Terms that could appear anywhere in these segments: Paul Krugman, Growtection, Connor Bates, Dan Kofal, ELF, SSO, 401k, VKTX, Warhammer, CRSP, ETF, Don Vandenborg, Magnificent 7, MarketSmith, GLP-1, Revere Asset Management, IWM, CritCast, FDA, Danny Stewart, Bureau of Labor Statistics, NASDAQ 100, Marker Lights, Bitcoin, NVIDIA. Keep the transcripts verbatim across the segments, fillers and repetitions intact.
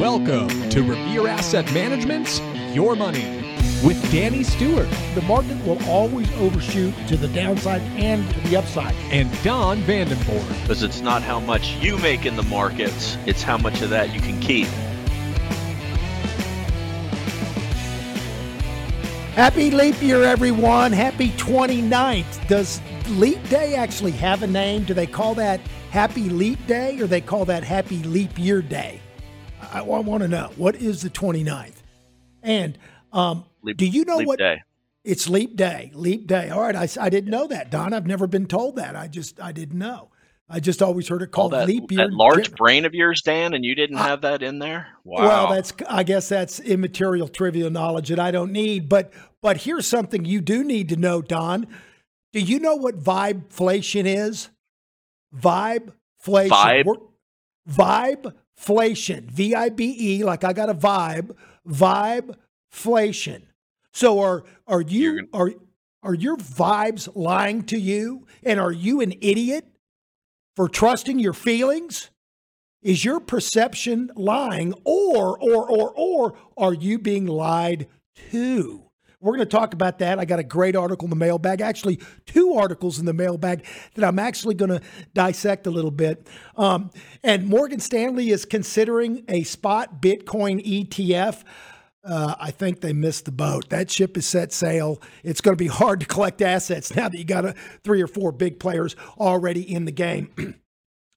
Welcome to Revere Asset Management's Your Money with Danny Stewart. The market will always overshoot to the downside and to the upside. And Don Vandenborg. Because it's not how much you make in the markets, it's how much of that you can keep. Happy leap year, everyone. Happy twenty-ninth. Does leap day actually have a name? Do they call that happy leap day or they call that happy leap year day? I, I want to know. What is the twenty-ninth? And um, leap, do you know leap what? Day. It's leap day. Leap day. All right. I, I didn't know that, Don. I've never been told that. I just I didn't know. I just always heard it called oh, that, leap year. That large brain of yours, Dan, and you didn't I, have that in there? Wow. Well, that's I guess that's immaterial, trivial knowledge that I don't need. But but here's something you do need to know, Don. Do you know what vibeflation is? Vibeflation. Vibe? Vibeflation. V I B E, like I got a vibe. Vibeflation. So are are you are are your vibes lying to you? And are you an idiot for trusting your feelings? Is your perception lying, or, or, or, or are you being lied to? We're going to talk about that. I got a great article in the mailbag, actually two articles in the mailbag that I'm actually going to dissect a little bit. Um, and Morgan Stanley is considering a spot Bitcoin E T F. Uh, I think they missed the boat. That ship is set sail. It's going to be hard to collect assets now that you got a, three or four big players already in the game.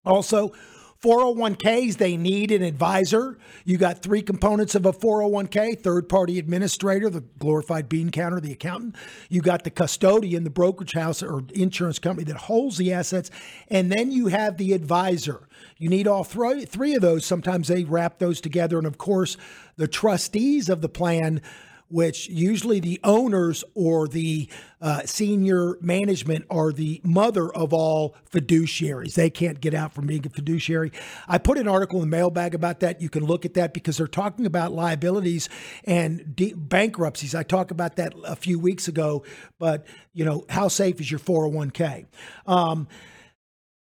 Also, four oh one k's, they need an advisor. You got three components of a four oh one k: third-party administrator, the glorified bean counter, the accountant. You got the custodian, the brokerage house or insurance company that holds the assets, and then you have the advisor. You need all three, three of those. Sometimes they wrap those together. And, of course, the trustees of the plan, which usually the owners or the uh, senior management are the mother of all fiduciaries. They can't get out from being a fiduciary. I put an article in the mailbag about that. You can look at that because they're talking about liabilities and de- bankruptcies. I talked about that a few weeks ago, but, you know, how safe is your four oh one k? Um,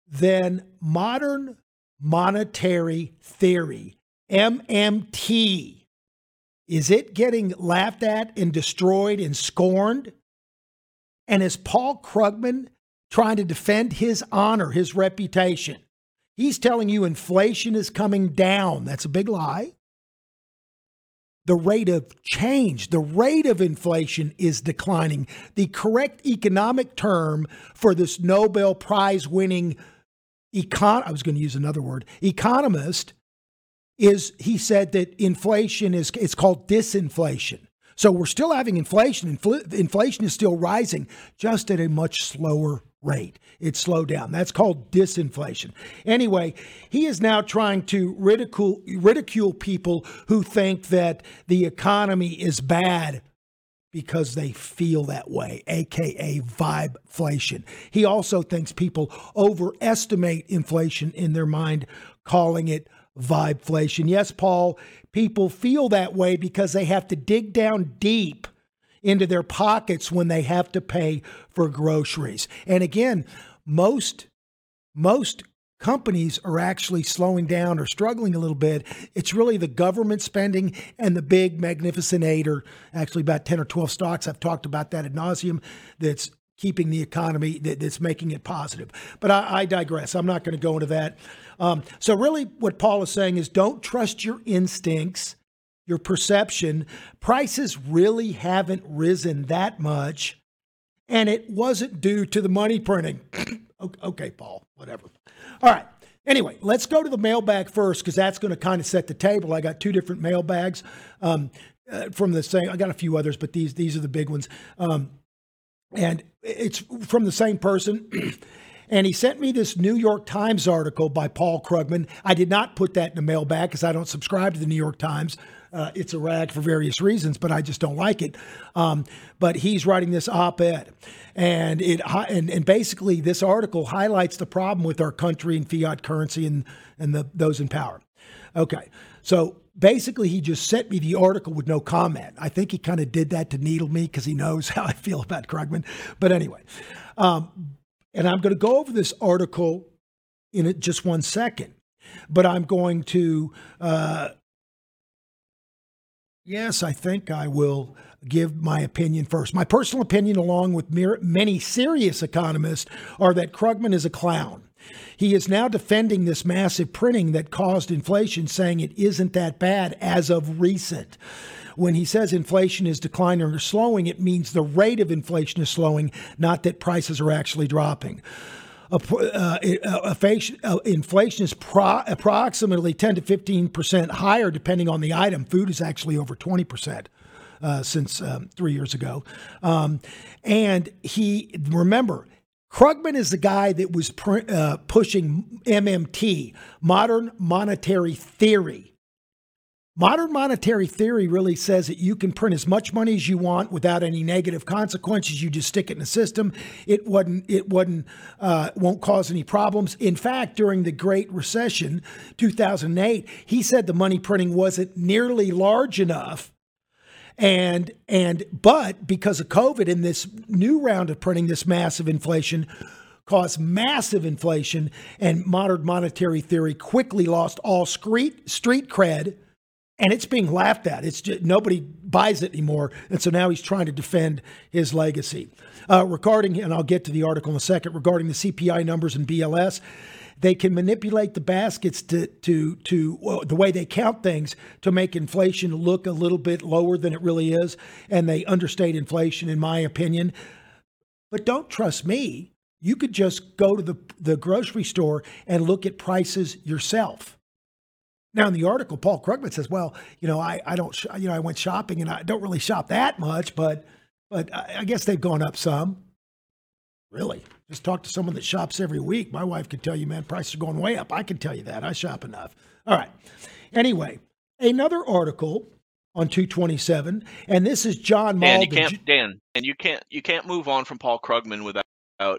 then Modern Monetary Theory, M M T. Is it getting laughed at and destroyed and scorned? And is Paul Krugman trying to defend his honor, his reputation? He's telling you inflation is coming down. That's a big lie. The rate of change, the rate of inflation is declining. The correct economic term for this Nobel Prize winning econ—I was going to use another word—economist is, he said that inflation is, it's called disinflation. So we're still having inflation. Infl- inflation is still rising, just at a much slower rate. It slowed down. That's called disinflation. Anyway, he is now trying to ridicule, ridicule people who think that the economy is bad because they feel that way, a k a vibeflation. He also thinks people overestimate inflation in their mind, calling it vibeflation. Yes, Paul, people feel that way because they have to dig down deep into their pockets when they have to pay for groceries. And again, most most companies are actually slowing down or struggling a little bit. It's really the government spending and the big Magnificent eight, or actually about ten or twelve stocks. I've talked about that ad nauseum. That's keeping the economy, that's making it positive. But I, I digress. I'm not going to go into that. Um, so really what Paul is saying is don't trust your instincts, your perception. Prices really haven't risen that much, and it wasn't due to the money printing. Okay, Paul, whatever. All right. Anyway, let's go to the mailbag first, because that's going to kind of set the table. I got two different mailbags um, uh, from the same. I got a few others, but these these are the big ones. Um, and it's from the same person. And he sent me this New York Times article by Paul Krugman. I did not put that in the mailbag because I don't subscribe to the New York Times. Uh, it's a rag for various reasons, but I just don't like it. Um, but he's writing this op-ed. And it and, and basically this article highlights the problem with our country and fiat currency and, and the, those in power. Okay, so basically he just sent me the article with no comment. I think he kind of did that to needle me because he knows how I feel about Krugman. But anyway. Um, And I'm going to go over this article in just one second, but I'm going to uh, Yes, I think I will give my opinion first. My personal opinion, along with many serious economists, are that Krugman is a clown. He is now defending this massive printing that caused inflation, saying it isn't that bad as of recent. When he says inflation is declining or slowing, it means the rate of inflation is slowing, not that prices are actually dropping. Uh, uh, uh, inflation is pro- approximately ten to fifteen percent higher, depending on the item. Food is actually over twenty percent uh, since um, three years ago. Um, and he, remember, Krugman is the guy that was pr- uh, pushing M M T, Modern Monetary Theory. Modern monetary theory really says that you can print as much money as you want without any negative consequences. You just stick it in the system. It wouldn't. It wouldn't. Uh, won't cause any problems. In fact, during the Great Recession, two thousand eight, he said the money printing wasn't nearly large enough, and and but because of COVID and this new round of printing, this massive inflation caused massive inflation, and modern monetary theory quickly lost all street street cred. And it's being laughed at. It's just, nobody buys it anymore. And so now he's trying to defend his legacy. Uh, regarding, and I'll get to the article in a second, regarding the C P I numbers and B L S, they can manipulate the baskets to, to, to well, the way they count things to make inflation look a little bit lower than it really is. And they understate inflation, in my opinion. But don't trust me. You could just go to the, the grocery store and look at prices yourself. Now, in the article, Paul Krugman says, well, you know, I, I don't, sh- you know, I went shopping and I don't really shop that much, but but I, I guess they've gone up some. Really? Just talk to someone that shops every week. My wife could tell you, man, prices are going way up. I can tell you that. I shop enough. All right. Anyway, another article on two twenty-seven, and this is John Mauldin. You can't, Dan, and you can't, you can't move on from Paul Krugman without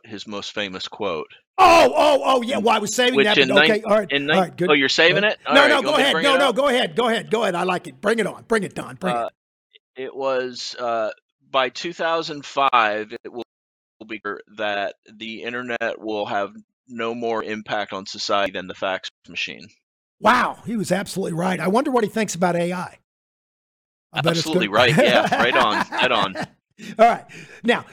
his most famous quote. Oh, oh, oh, yeah. Well, I was saving Which that. But, okay, all right. All right, good. Oh, you're saving it? All no, right, no, go ahead. No, no, go ahead. Go ahead. Go ahead. I like it. Bring it on. Bring it, Don. Bring uh, it. It was uh, by two thousand five, it will be clear that the internet will have no more impact on society than the fax machine. Wow. He was absolutely right. I wonder what he thinks about A I. I absolutely right. Yeah, right on. Right on. All right. Now,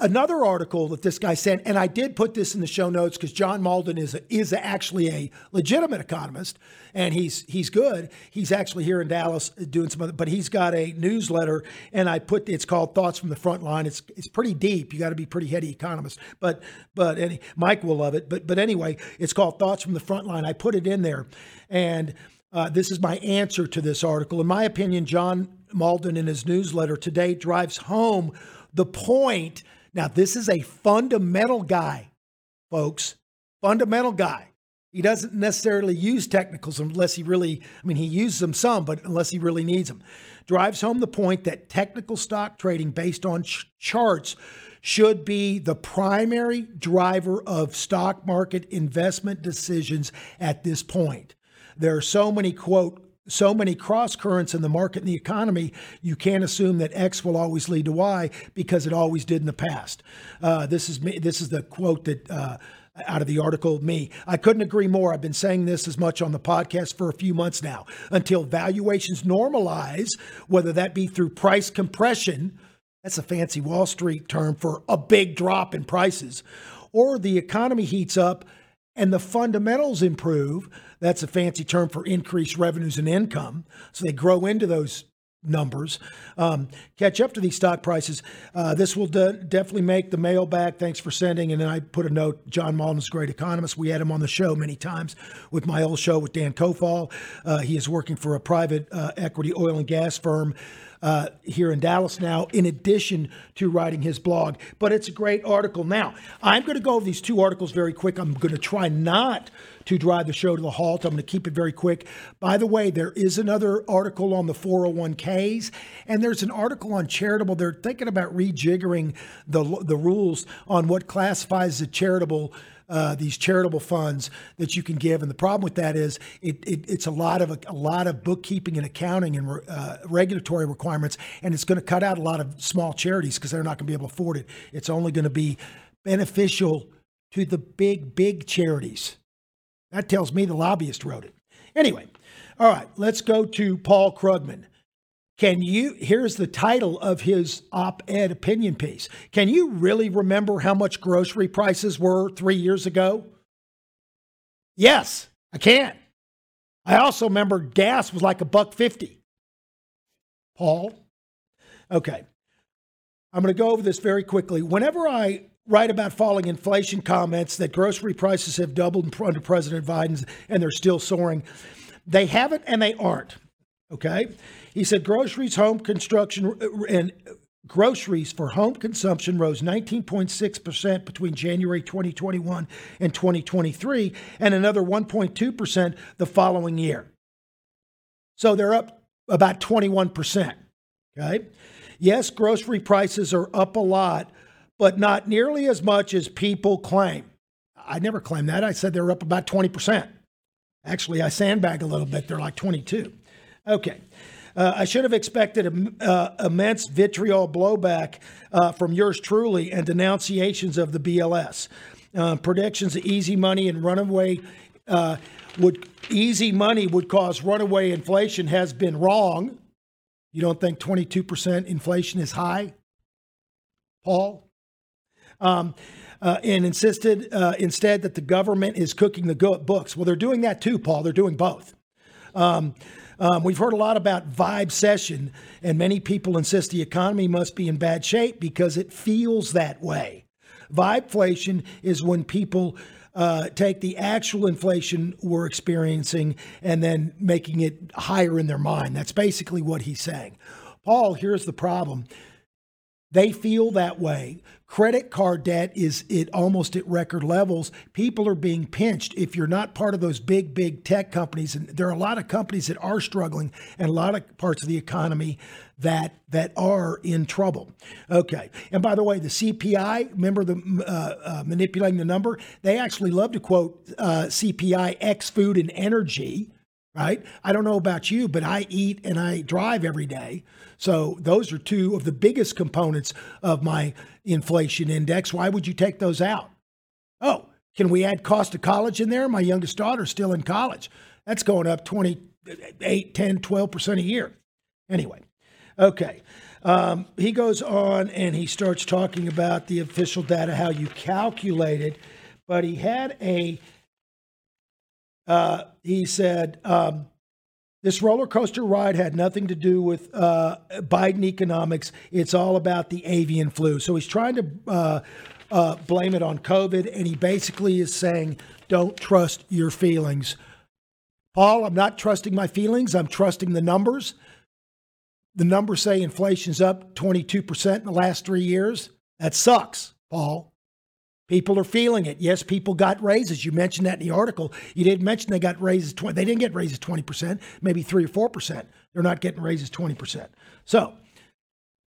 another article that this guy sent, and I did put this in the show notes because John Mauldin is a, is a, actually a legitimate economist, and he's he's good. He's actually here in Dallas doing some other, but he's got a newsletter, and I put it's called Thoughts from the Frontline. It's it's pretty deep. You got to be pretty heady economist, but but any, Mike will love it. But but anyway, it's called Thoughts from the Frontline. I put it in there, and uh, this is my answer to this article. In my opinion, John Mauldin in his newsletter today drives home the point. Now, this is a fundamental guy, folks, fundamental guy. He doesn't necessarily use technicals unless he really, I mean, he uses them some, but unless he really needs them. Drives home the point that technical stock trading based on ch- charts should be the primary driver of stock market investment decisions at this point. There are so many, quote, so many cross currents in the market and the economy, you can't assume that X will always lead to Y because it always did in the past. Uh, this is me. This is the quote that uh, out of the article, me. I couldn't agree more. I've been saying this as much on the podcast for a few months now. Until valuations normalize, whether that be through price compression, that's a fancy Wall Street term for a big drop in prices, or the economy heats up and the fundamentals improve, that's a fancy term for increased revenues and income, so they grow into those numbers, um, catch up to these stock prices. Uh, this will de- definitely make the mail back. Thanks for sending. And then I put a note, John Mauldin's a great economist. We had him on the show many times with my old show with Dan Kofal. Uh, he is working for a private uh, equity oil and gas firm uh, here in Dallas now, in addition to writing his blog. But it's a great article. Now, I'm going to go over these two articles very quick. I'm going to try not to drive the show to the halt. I'm going to keep it very quick. By the way, there is another article on the four oh one k's, and there's an article on charitable. They're thinking about rejiggering the the rules on what classifies the charitable, uh, these charitable funds that you can give. And the problem with that is it, it it's a lot of a, a lot of bookkeeping and accounting and re, uh, regulatory requirements, and it's going to cut out a lot of small charities because they're not going to be able to afford it. It's only going to be beneficial to the big, big charities. That tells me the lobbyist wrote it. Anyway, all right, let's go to Paul Krugman. Can you, here's the title of his op-ed opinion piece. Can you really remember how much grocery prices were three years ago? Yes, I can. I also remember gas was like a buck fifty. Paul? Okay. I'm going to go over this very quickly. Whenever I write about falling inflation comments that grocery prices have doubled under President Biden and they're still soaring, they haven't and they aren't. Okay. He said groceries, home construction, and groceries for home consumption rose nineteen point six percent between January twenty twenty-one and twenty twenty-three, and another one point two percent the following year. So they're up about twenty-one percent. Okay. Yes, grocery prices are up a lot, but not nearly as much as people claim. I never claimed that. I said they're up about twenty percent. Actually, I sandbag a little bit. They're like twenty-two. Okay. Uh, I should have expected uh, immense vitriol blowback uh, from yours truly and denunciations of the B L S. Uh, predictions of easy money and runaway uh, would easy money would cause runaway inflation has been wrong. You don't think twenty-two percent inflation is high, Paul? Um, uh, and insisted uh, instead that the government is cooking the go- books. Well, they're doing that too, Paul. They're doing both. Um, Um, we've heard a lot about vibe session, and many people insist the economy must be in bad shape because it feels that way. Vibeflation is when people uh, take the actual inflation we're experiencing and then making it higher in their mind. That's basically what he's saying. Paul, here's the problem. They feel that way. Credit card debt is it almost at record levels. People are being pinched. If you're not part of those big, big tech companies, and there are a lot of companies that are struggling and a lot of parts of the economy that that are in trouble. Okay. And by the way, the C P I, remember the uh, uh, manipulating the number? They actually love to quote uh, C P I X food and energy, right? I don't know about you, but I eat and I drive every day. So those are two of the biggest components of my inflation index. Why would you take those out? Oh, can we add cost of college in there? My youngest daughter's still in college. That's going up twenty-eight, ten, twelve percent a year. Anyway, okay. Um, he goes on and he starts talking about the official data, how you calculate it. But he had a... Uh, he said, um, this roller coaster ride had nothing to do with uh, Biden economics. It's all about the avian flu. So he's trying to uh, uh, blame it on COVID. And he basically is saying, don't trust your feelings. Paul, I'm not trusting my feelings. I'm trusting the numbers. The numbers say inflation's up twenty-two percent in the last three years. That sucks, Paul. People are feeling it. Yes, people got raises. You mentioned that in the article. You didn't mention they got raises. twenty They didn't get raises twenty percent, maybe three or four percent. They're not getting raises twenty percent. So,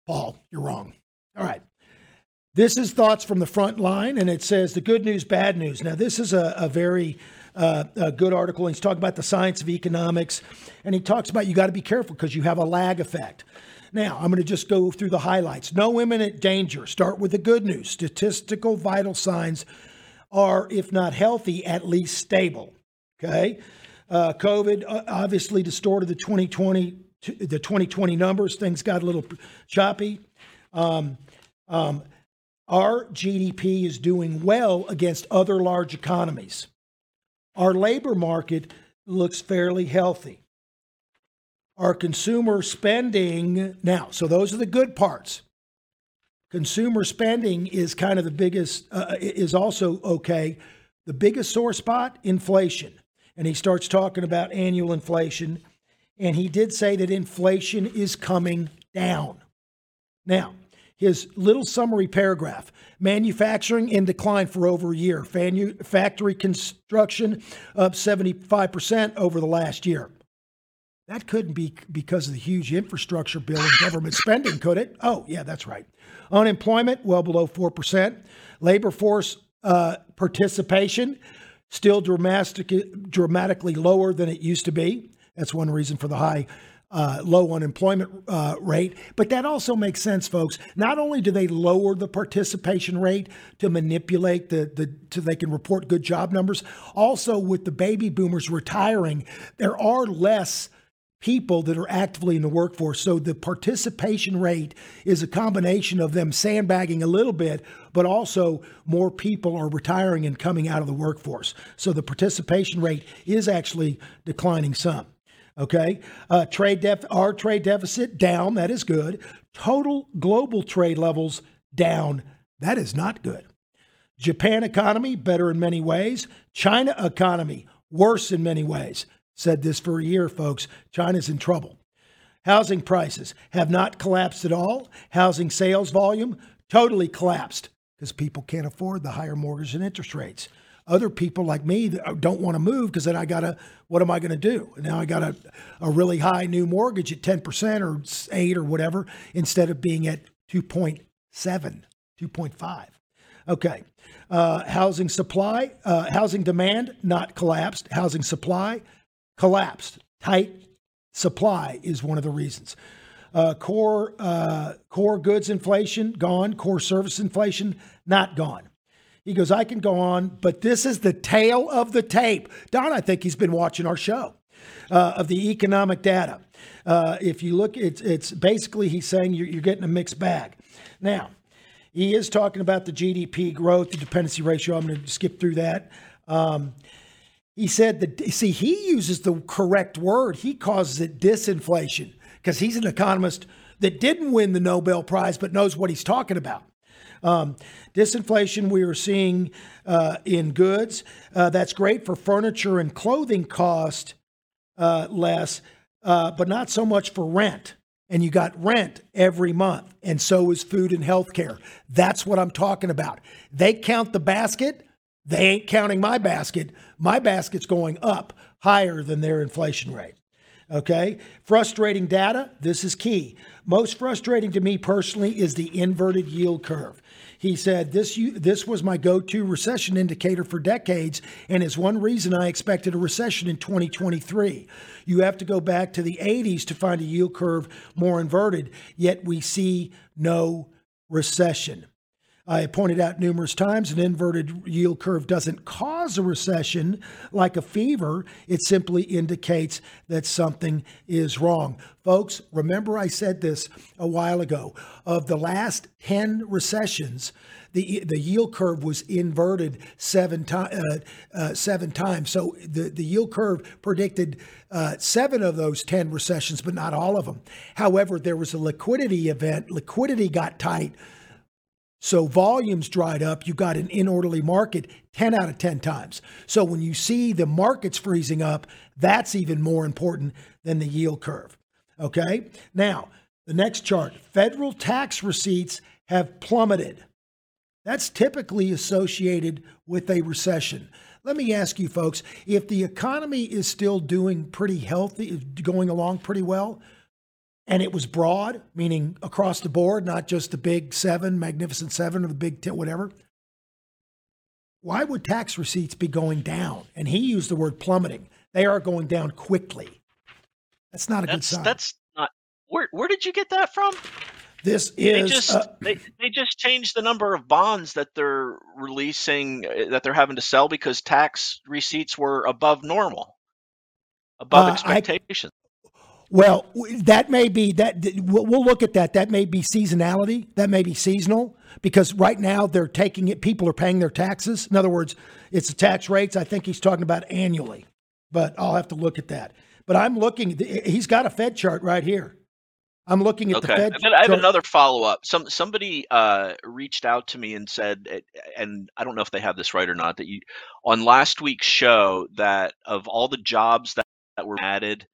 Paul, you're wrong. All right. This is Thoughts from the Frontline, and it says the good news, bad news. Now, this is a, a very uh, a good article. He's talking about the science of economics, and he talks about you got to be careful because you have a lag effect. Now, I'm going to just go through the highlights. No imminent danger. Start with the good news. Statistical vital signs are, if not healthy, at least stable. Okay. Uh, COVID obviously distorted the twenty twenty, the twenty twenty numbers. Things got a little choppy. Um, um, our G D P is doing well against other large economies. Our labor market looks fairly healthy. Our consumer spending now. So those are the good parts. Consumer spending is kind of the biggest, uh, is also okay. The biggest sore spot, inflation. And he starts talking about annual inflation. And he did say that inflation is coming down. Now, his little summary paragraph, manufacturing in decline for over a year. Factory construction up seventy-five percent over the last year. That couldn't be because of the huge infrastructure bill and government spending, could it? Oh, yeah, that's right. Unemployment, well below four percent. Labor force uh, participation, still dramatic, dramatically lower than it used to be. That's one reason for the high, uh, low unemployment uh, rate. But that also makes sense, folks. Not only do they lower the participation rate to manipulate the, the so they can report good job numbers, also with the baby boomers retiring, there are less people that are actively in the workforce. So the participation rate is a combination of them sandbagging a little bit, but also more people are retiring and coming out of the workforce. So the participation rate is actually declining some. Okay, uh, trade def- our trade deficit down. That is good. Total global trade levels down. That is not good. Japan economy better in many ways. China economy worse in many ways. Said this for a year, folks. China's in trouble. Housing prices have not collapsed at all. Housing sales volume totally collapsed because people can't afford the higher mortgage and interest rates. Other people like me that don't want to move because then I got to, what am I going to do? Now I got a, a really high new mortgage at ten percent or eight or whatever, instead of being at two point seven, two point five. Okay. Uh, housing supply, uh, housing demand, not collapsed. Housing supply collapsed. Tight supply is one of the reasons. Uh, core, uh, core goods inflation gone. Core service inflation, not gone. He goes, I can go on, but this is the tail of the tape. Don, I think he's been watching our show uh, of the economic data. Uh, if you look, it's, it's basically he's saying you're, you're getting a mixed bag. Now, he is talking about the G D P growth, the dependency ratio. I'm going to skip through that. Um, he said that, see, he uses the correct word. He causes it disinflation because he's an economist that didn't win the Nobel Prize but knows what he's talking about. Um, disinflation we are seeing uh, in goods. Uh, that's great for furniture and clothing cost uh, less, uh, but not so much for rent. And you got rent every month, and so is food and healthcare. That's what I'm talking about. They count the basket. They ain't counting my basket. My basket's going up higher than their inflation rate. Okay. Frustrating data. This is key. Most frustrating to me personally is the inverted yield curve. He said this, this was my go-to recession indicator for decades and is one reason I expected a recession in twenty twenty-three. You have to go back to the eighties to find a yield curve more inverted, yet we see no recession. I pointed out numerous times an inverted yield curve doesn't cause a recession like a fever. It simply indicates that something is wrong. Folks, remember I said this a while ago. Of the last ten recessions, the the yield curve was inverted seven, to, uh, uh, seven times. So the, the yield curve predicted uh, seven of those ten recessions, but not all of them. However, there was a liquidity event. Liquidity got tight. So volumes dried up, you got an inorderly market ten out of ten times. So when you see the markets freezing up, that's even more important than the yield curve. Okay, now the next chart, federal tax receipts have plummeted. That's typically associated with a recession. Let me ask you folks, if the economy is still doing pretty healthy, going along pretty well, and it was broad, meaning across the board, not just the big seven, Magnificent Seven or the big ten, whatever. Why would tax receipts be going down? And he used the word plummeting. They are going down quickly. That's not a that's, good sign. That's not, where, where did you get that from? This is. They just, uh, they, they just changed the number of bonds that they're releasing, that they're having to sell because tax receipts were above normal, above uh, expectations. I, Well, that may be that we'll look at that. That may be seasonality. That may be seasonal because right now they're taking it. People are paying their taxes. In other words, it's the tax rates. I think he's talking about annually, but I'll have to look at that. But I'm looking. He's got a Fed chart right here. I'm looking at okay. the Fed. I, mean, I have chart. Another follow up. Some somebody uh, reached out to me and said, and I don't know if they have this right or not, that you on last week's show that of all the jobs that, that were added.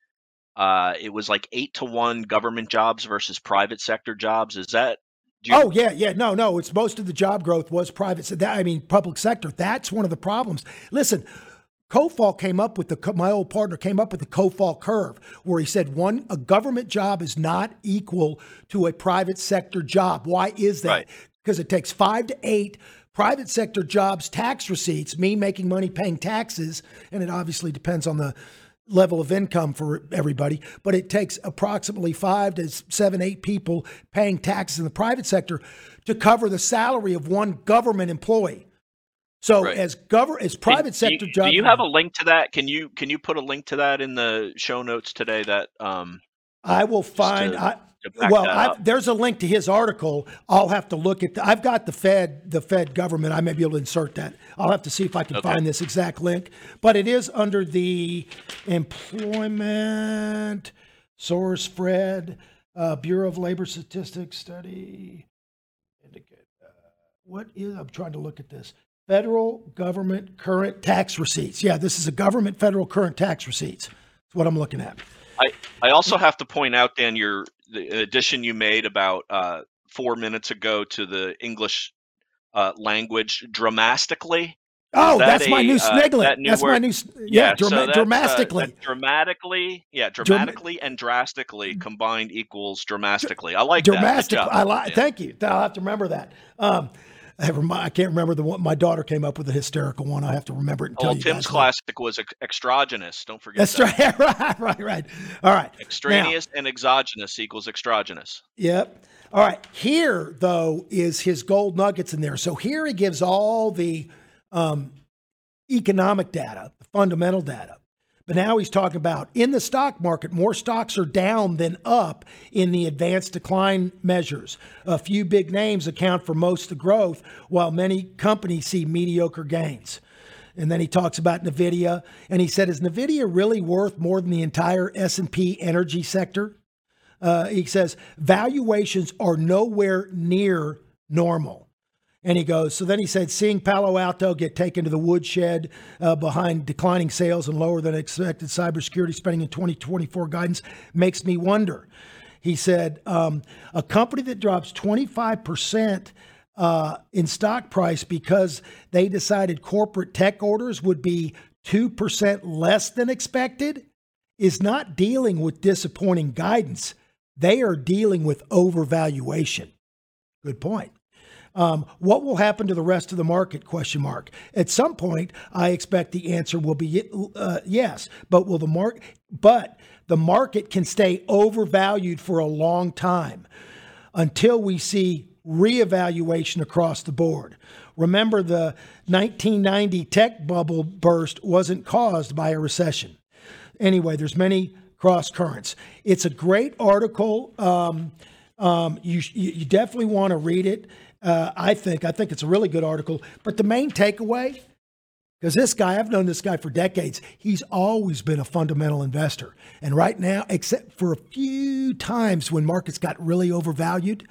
Uh, it was like eight to one government jobs versus private sector jobs. Is that? You- oh yeah, yeah. No, no. It's most of the job growth was private. So that, I mean, public sector. That's one of the problems. Listen, Kofal came up with the my old partner came up with the Kofal curve, where he said one a government job is not equal to a private sector job. Why is that? Because right. It takes five to eight. Private sector jobs, tax receipts, me making money, paying taxes, and it obviously depends on the level of income for everybody, but it takes approximately five to seven, eight people paying taxes in the private sector to cover the salary of one government employee. So right. as government, as private sector do you, jobs, do you have a link to that? Can you can you put a link to that in the show notes today? That um, I will find. To, I, to well, I, there's a link to his article. I'll have to look at. The, I've got the Fed, the Fed government. I may be able to insert that. I'll have to see if I can okay. find this exact link. But it is under the employment source spread, uh, Bureau of Labor Statistics study. Indicate uh, what is? I'm trying to look at this. Federal government current tax receipts. Yeah, this is a government federal current tax receipts. That's what I'm looking at. I, I also have to point out, Dan, your the addition you made about uh, four minutes ago to the English uh, language, dramatically. Oh, that that's a, my new Sniglet. Uh, that new that's word. my new yeah, yeah dram- so that's, dramatically. Uh, dramatically, yeah, dramatically Dram- and drastically combined equals dramatically. I like dramatically. that. I like. Yeah. Thank you. I'll have to remember that. Um, I can't remember the one. My daughter came up with a hysterical one. I have to remember it. And tell oh, you Tim's guys classic was extragenous. Don't forget That's that. That's right. Right, right, right. All right. Extraneous now, and exogenous equals extragenous. Yep. All right. Here, though, is his gold nuggets in there. So here he gives all the um, economic data, the fundamental data. But now he's talking about in the stock market, more stocks are down than up in the advanced decline measures. A few big names account for most of the growth, while many companies see mediocre gains. And then he talks about NVIDIA, and he said, is NVIDIA really worth more than the entire S and P energy sector? Uh, he says, valuations are nowhere near normal. And he goes, so then he said, seeing Palo Alto get taken to the woodshed uh, behind declining sales and lower than expected cybersecurity spending in twenty twenty-four guidance makes me wonder. He said, um, a company that drops twenty-five percent uh, in stock price because they decided corporate tech orders would be two percent less than expected is not dealing with disappointing guidance. They are dealing with overvaluation. Good point. Um, what will happen to the rest of the market, question mark. At some point, I expect the answer will be uh, yes, but will the mar- but the market can stay overvalued for a long time until we see reevaluation across the board. Remember, the nineteen ninety tech bubble burst wasn't caused by a recession. Anyway, there's many cross currents. It's a great article. Um, um, you, you definitely want to read it. Uh, I think, I think it's a really good article, but the main takeaway, because this guy, I've known this guy for decades. He's always been a fundamental investor. And right now, except for a few times when markets got really overvalued,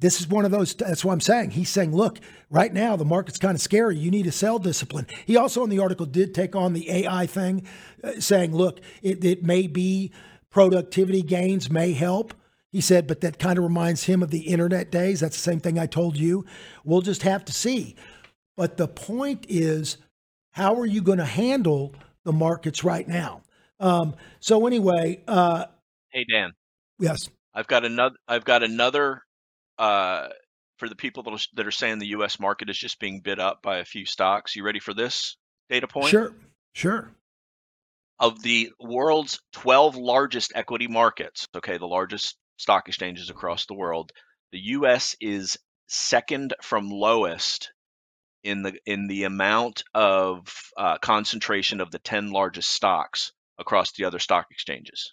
this is one of those, that's what I'm saying. He's saying, look, right now, the market's kind of scary. You need a sell discipline. He also in the article did take on the A I thing, uh, saying, look, it, it may be productivity gains may help. He said, but that kind of reminds him of the internet days. That's the same thing I told you. We'll just have to see. But the point is, how are you going to handle the markets right now? Um, so anyway, uh, hey Dan, yes, I've got another. I've got another uh, for the people that are, that are saying the U S market is just being bid up by a few stocks. You ready for this data point? Sure, sure. Of the world's twelve largest equity markets, okay, the largest stock exchanges across the world, the U S is second from lowest in the in the amount of uh, concentration of the ten largest stocks across the other stock exchanges.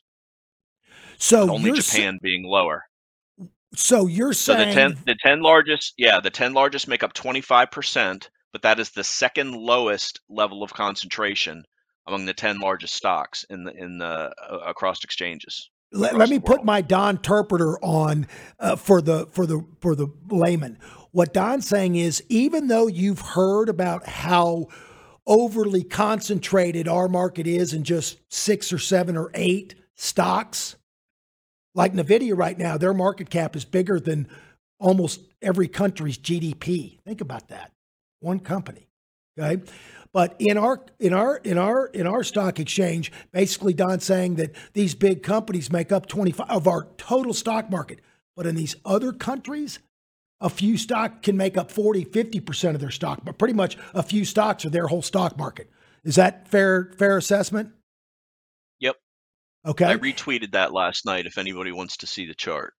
So only Japan sa- being lower. So you're so saying the ten, the ten largest, yeah, the ten largest make up twenty-five percent, but that is the second lowest level of concentration among the ten largest stocks in the in the uh, across exchanges. Let, let me put my Don Terpeter on uh, for the for the for the layman. What Don's saying is, even though you've heard about how overly concentrated our market is in just six or seven or eight stocks, like NVIDIA right now, their market cap is bigger than almost every country's G D P. Think about that. One company. Okay. But in our in our in our in our stock exchange, basically Don's saying that these big companies make up twenty-five of our total stock market. But in these other countries, a few stock can make up forty, fifty percent of their stock, but pretty much a few stocks are their whole stock market. Is that fair fair assessment? Yep. Okay. I retweeted that last night if anybody wants to see the chart.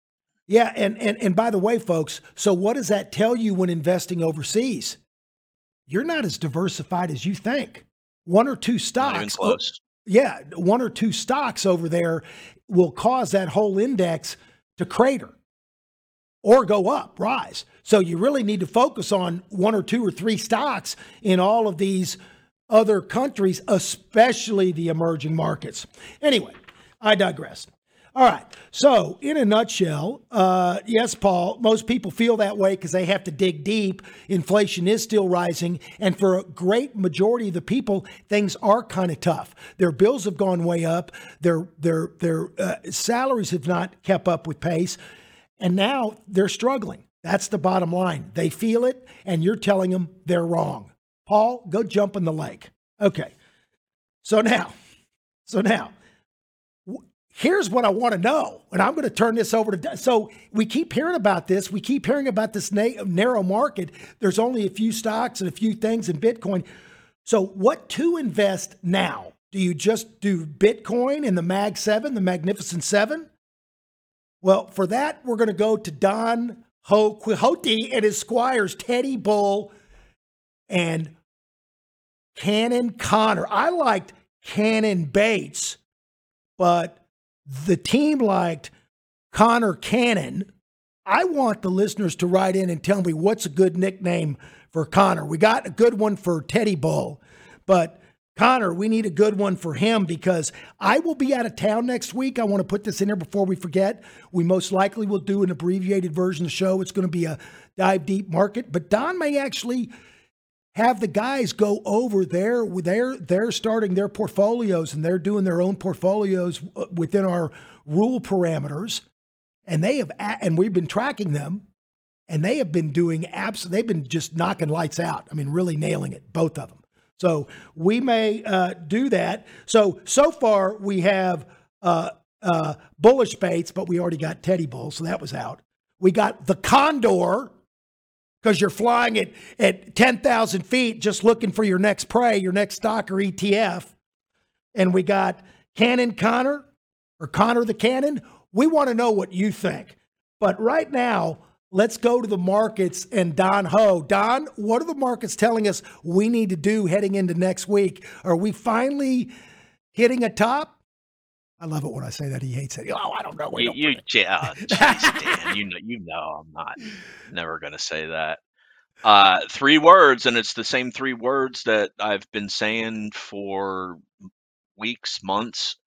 Yeah, and and and by the way, folks, so what does that tell you when investing overseas? you're not as diversified as you think. One or two stocks. Not even close. Yeah, one or two stocks over there will cause that whole index to crater or go up, rise. So you really need to focus on one or two or three stocks in all of these other countries, especially the emerging markets. Anyway, I digress. All right. So in a nutshell, uh, yes, Paul, most people feel that way because they have to dig deep. Inflation is still rising. And for a great majority of the people, things are kind of tough. Their bills have gone way up. Their their their uh, salaries have not kept up with pace. And now they're struggling. That's the bottom line. They feel it. And you're telling them they're wrong. Paul, go jump in the lake. Okay. So now, so now. Here's what I want to know, and I'm going to turn this over to. So we keep hearing about this. We keep hearing about this na- narrow market. There's only a few stocks and a few things in Bitcoin. So what to invest now? Do you just do Bitcoin and the Mag seven, the Magnificent seven? Well, for that, we're going to go to Don Ho Quixote and his squires, Teddy Bull and Cannon Connor. I liked Cannon Bates, but the team liked Connor Cannon. I want the listeners to write in and tell me what's a good nickname for Connor. We got a good one for Teddy Bull, but Connor, we need a good one for him because I will be out of town next week. I want to put this in here before we forget. We most likely will do an abbreviated version of the show. It's going to be a dive deep market, but Don may actually have the guys go over there. They're, they're starting their portfolios and they're doing their own portfolios within our rule parameters. And they have, and we've been tracking them and they have been doing apps. They've been just knocking lights out. I mean, really nailing it, both of them. So we may uh, do that. So, so far we have uh, uh, bullish baits, but we already got Teddy Bull. So that was out. We got the Condor, because you're flying at, at ten thousand feet just looking for your next prey, your next stock or E T F. And we got Cannon Connor or Connor the Cannon. We want to know what you think. But right now, let's go to the markets and Don Ho. Don, what are the markets telling us we need to do heading into next week? Are we finally hitting a top? I love it when I say that. He hates it. Oh, I don't know. You, don't you, yeah, geez, Dan, you know, you know, I'm not never going to say that. Uh, three words, and it's the same three words that I've been saying for weeks, months.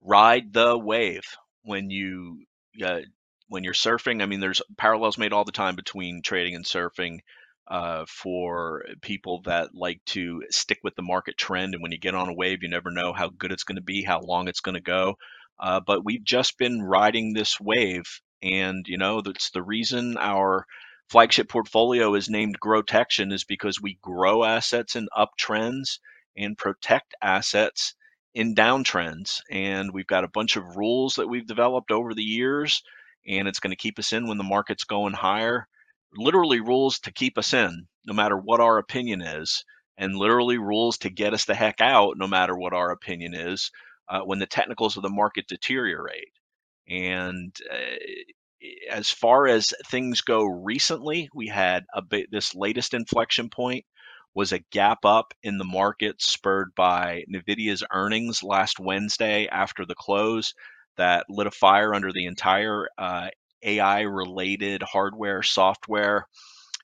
Ride the wave. When you uh, when you're surfing, I mean, there's parallels made all the time between trading and surfing. Uh, for people that like to stick with the market trend. And when you get on a wave, you never know how good it's going to be, how long it's going to go. Uh, but we've just been riding this wave. And, you know, that's the reason our flagship portfolio is named Growtection, is because we grow assets in uptrends and protect assets in downtrends. And we've got a bunch of rules that we've developed over the years, and it's going to keep us in when the market's going higher. Literally rules to keep us in, no matter what our opinion is, and literally rules to get us the heck out, no matter what our opinion is, uh, when the technicals of the market deteriorate. And uh, as far as things go recently, we had a bit, this latest inflection point was a gap up in the market spurred by NVIDIA's earnings last Wednesday after the close that lit a fire under the entire uh, A I-related hardware, software,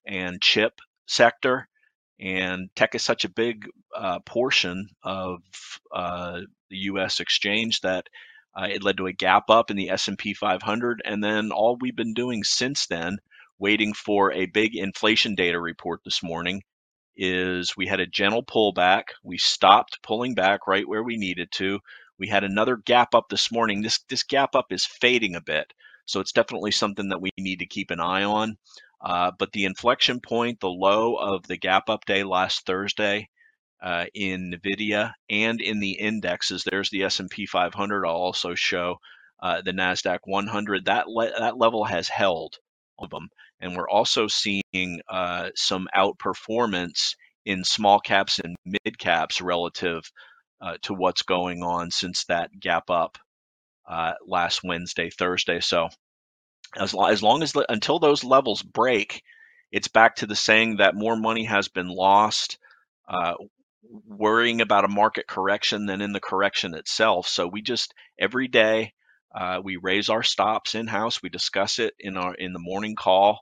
and chip sector. And tech is such a big uh, portion of uh, the U S exchange that uh, it led to a gap up in the S and P five hundred. And then all we've been doing since then, waiting for a big inflation data report this morning, is we had a gentle pullback. We stopped pulling back right where we needed to. We had another gap up this morning. This, this gap up is fading a bit. So it's definitely something that we need to keep an eye on. Uh, but the inflection point, the low of the gap up day last Thursday uh, in NVIDIA and in the indexes, there's the S and P five hundred. I'll also show uh, the NASDAQ one hundred. That le- that level has held on them. And we're also seeing uh, some outperformance in small caps and mid caps relative uh, to what's going on since that gap up Uh, last Wednesday, Thursday. So as, lo- as long as the, until those levels break, It's back to the saying that more money has been lost uh, worrying about a market correction than in the correction itself. So we just every day uh, we raise our stops in-house. We discuss it in our in the morning call.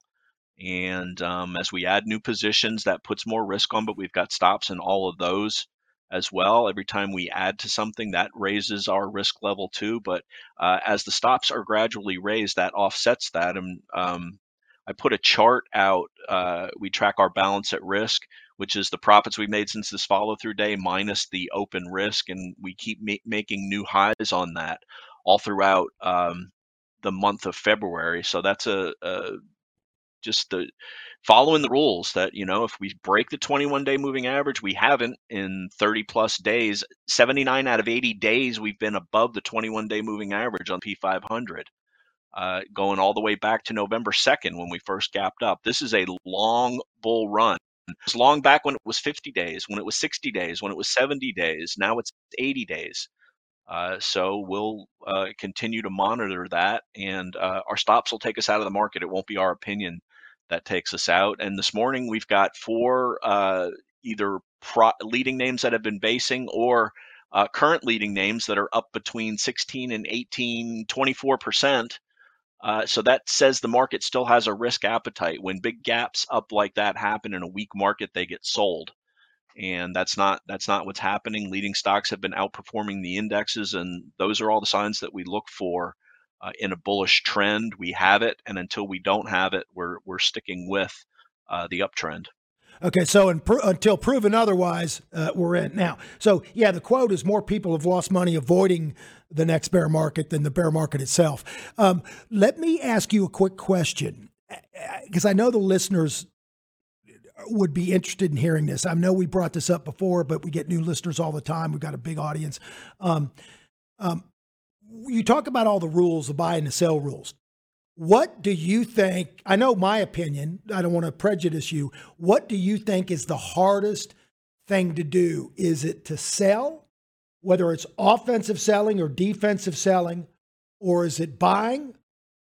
And um, as we add new positions, that puts more risk on, but we've got stops in all of those as well. Every time we add to something, that raises our risk level too. But uh, as the stops are gradually raised, that offsets that. And um, I put a chart out. Uh, we track our balance at risk, which is the profits we made since this follow-through day minus the open risk. And we keep ma making new highs on that all throughout um, the month of February. So that's a, a just the following the rules that, you know, if we break the twenty-one day moving average, we haven't in thirty plus days, seventy-nine out of eighty days, we've been above the twenty-one day moving average on P five hundred, uh, going all the way back to November second when we first gapped up. This is a long bull run. It's long back when it was fifty days, when it was sixty days, when it was seventy days, now it's eighty days. Uh, so we'll uh, continue to monitor that, and uh, our stops will take us out of the market. It won't be our opinion that takes us out. And this morning we've got four uh, either pro leading names that have been basing or uh, current leading names that are up between sixteen and eighteen, twenty-four percent. Uh, so that says the market still has a risk appetite. When big gaps up like that happen in a weak market, they get sold. And that's not that's not what's happening. Leading stocks have been outperforming the indexes, and those are all the signs that we look for uh, in a bullish trend. We have it, and until we don't have it, we're we're sticking with uh, the uptrend. Okay, so in, until proven otherwise, uh, we're in now. So yeah, the quote is more people have lost money avoiding the next bear market than the bear market itself. Um, let me ask you a quick question, because I know the listeners would be interested in hearing this. I know we brought this up before, but we get new listeners all the time. We've got a big audience. Um, um, you talk about all the rules, the buy and the sell rules. What do you think? I know my opinion, I don't want to prejudice you. What do you think is the hardest thing to do? Is it to sell, whether it's offensive selling or defensive selling, or is it buying,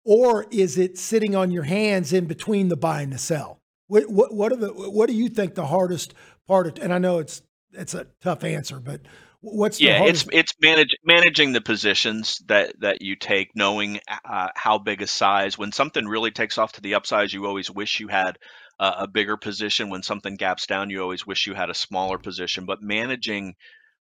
or is it sitting on your hands in between the buy and the sell? What, what, what, are the, what do you think the hardest part of, and I know it's, it's a tough answer, but what's the yeah, hardest? Yeah, it's, it's manage, managing the positions that, that you take, knowing uh, how big a size. When something really takes off to the upside, you always wish you had uh, a bigger position. When something gaps down, you always wish you had a smaller position. But managing,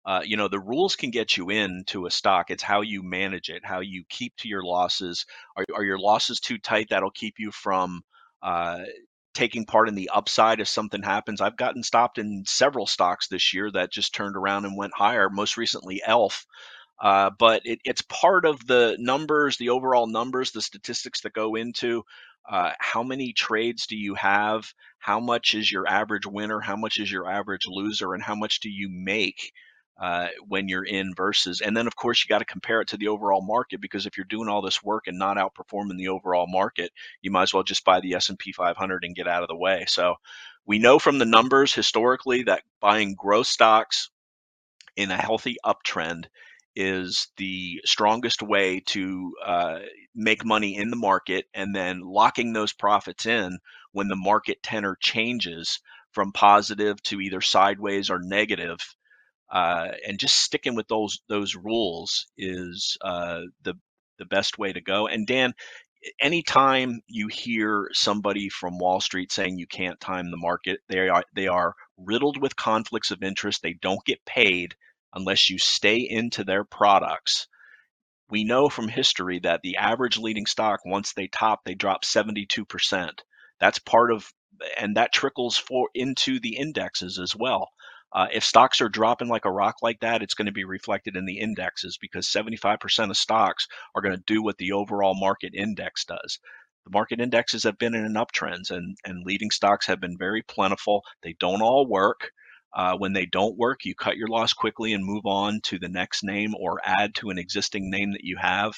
uh, you know, the rules can get you into a stock. It's how you manage it, how you keep to your losses. Are, are your losses too tight? That'll keep you from uh, – taking part in the upside if something happens. I've gotten stopped in several stocks this year that just turned around and went higher, most recently E L F. Uh, but it, it's part of the numbers, the overall numbers, the statistics that go into uh, how many trades do you have, how much is your average winner, how much is your average loser, and how much do you make uh, when you're in versus. And then, of course, you got to compare it to the overall market, because if you're doing all this work and not outperforming the overall market, you might as well just buy the S and P five hundred and get out of the way. So we know from the numbers historically that buying growth stocks in a healthy uptrend is the strongest way to uh, make money in the market, and then locking those profits in when the market tenor changes from positive to either sideways or negative. Uh, and just sticking with those those rules is uh, the the best way to go. And Dan, anytime you hear somebody from Wall Street saying you can't time the market, they are they are riddled with conflicts of interest. They don't get paid unless you stay into their products. We know from history that the average leading stock, once they top, they drop seventy-two percent. That's part of, and that trickles for into the indexes as well. Uh, if stocks are dropping like a rock like that, it's going to be reflected in the indexes, because seventy-five percent of stocks are going to do what the overall market index does. The market indexes have been in an uptrend, and, and leading stocks have been very plentiful. They don't all work. Uh, when they don't work, you cut your loss quickly and move on to the next name or add to an existing name that you have.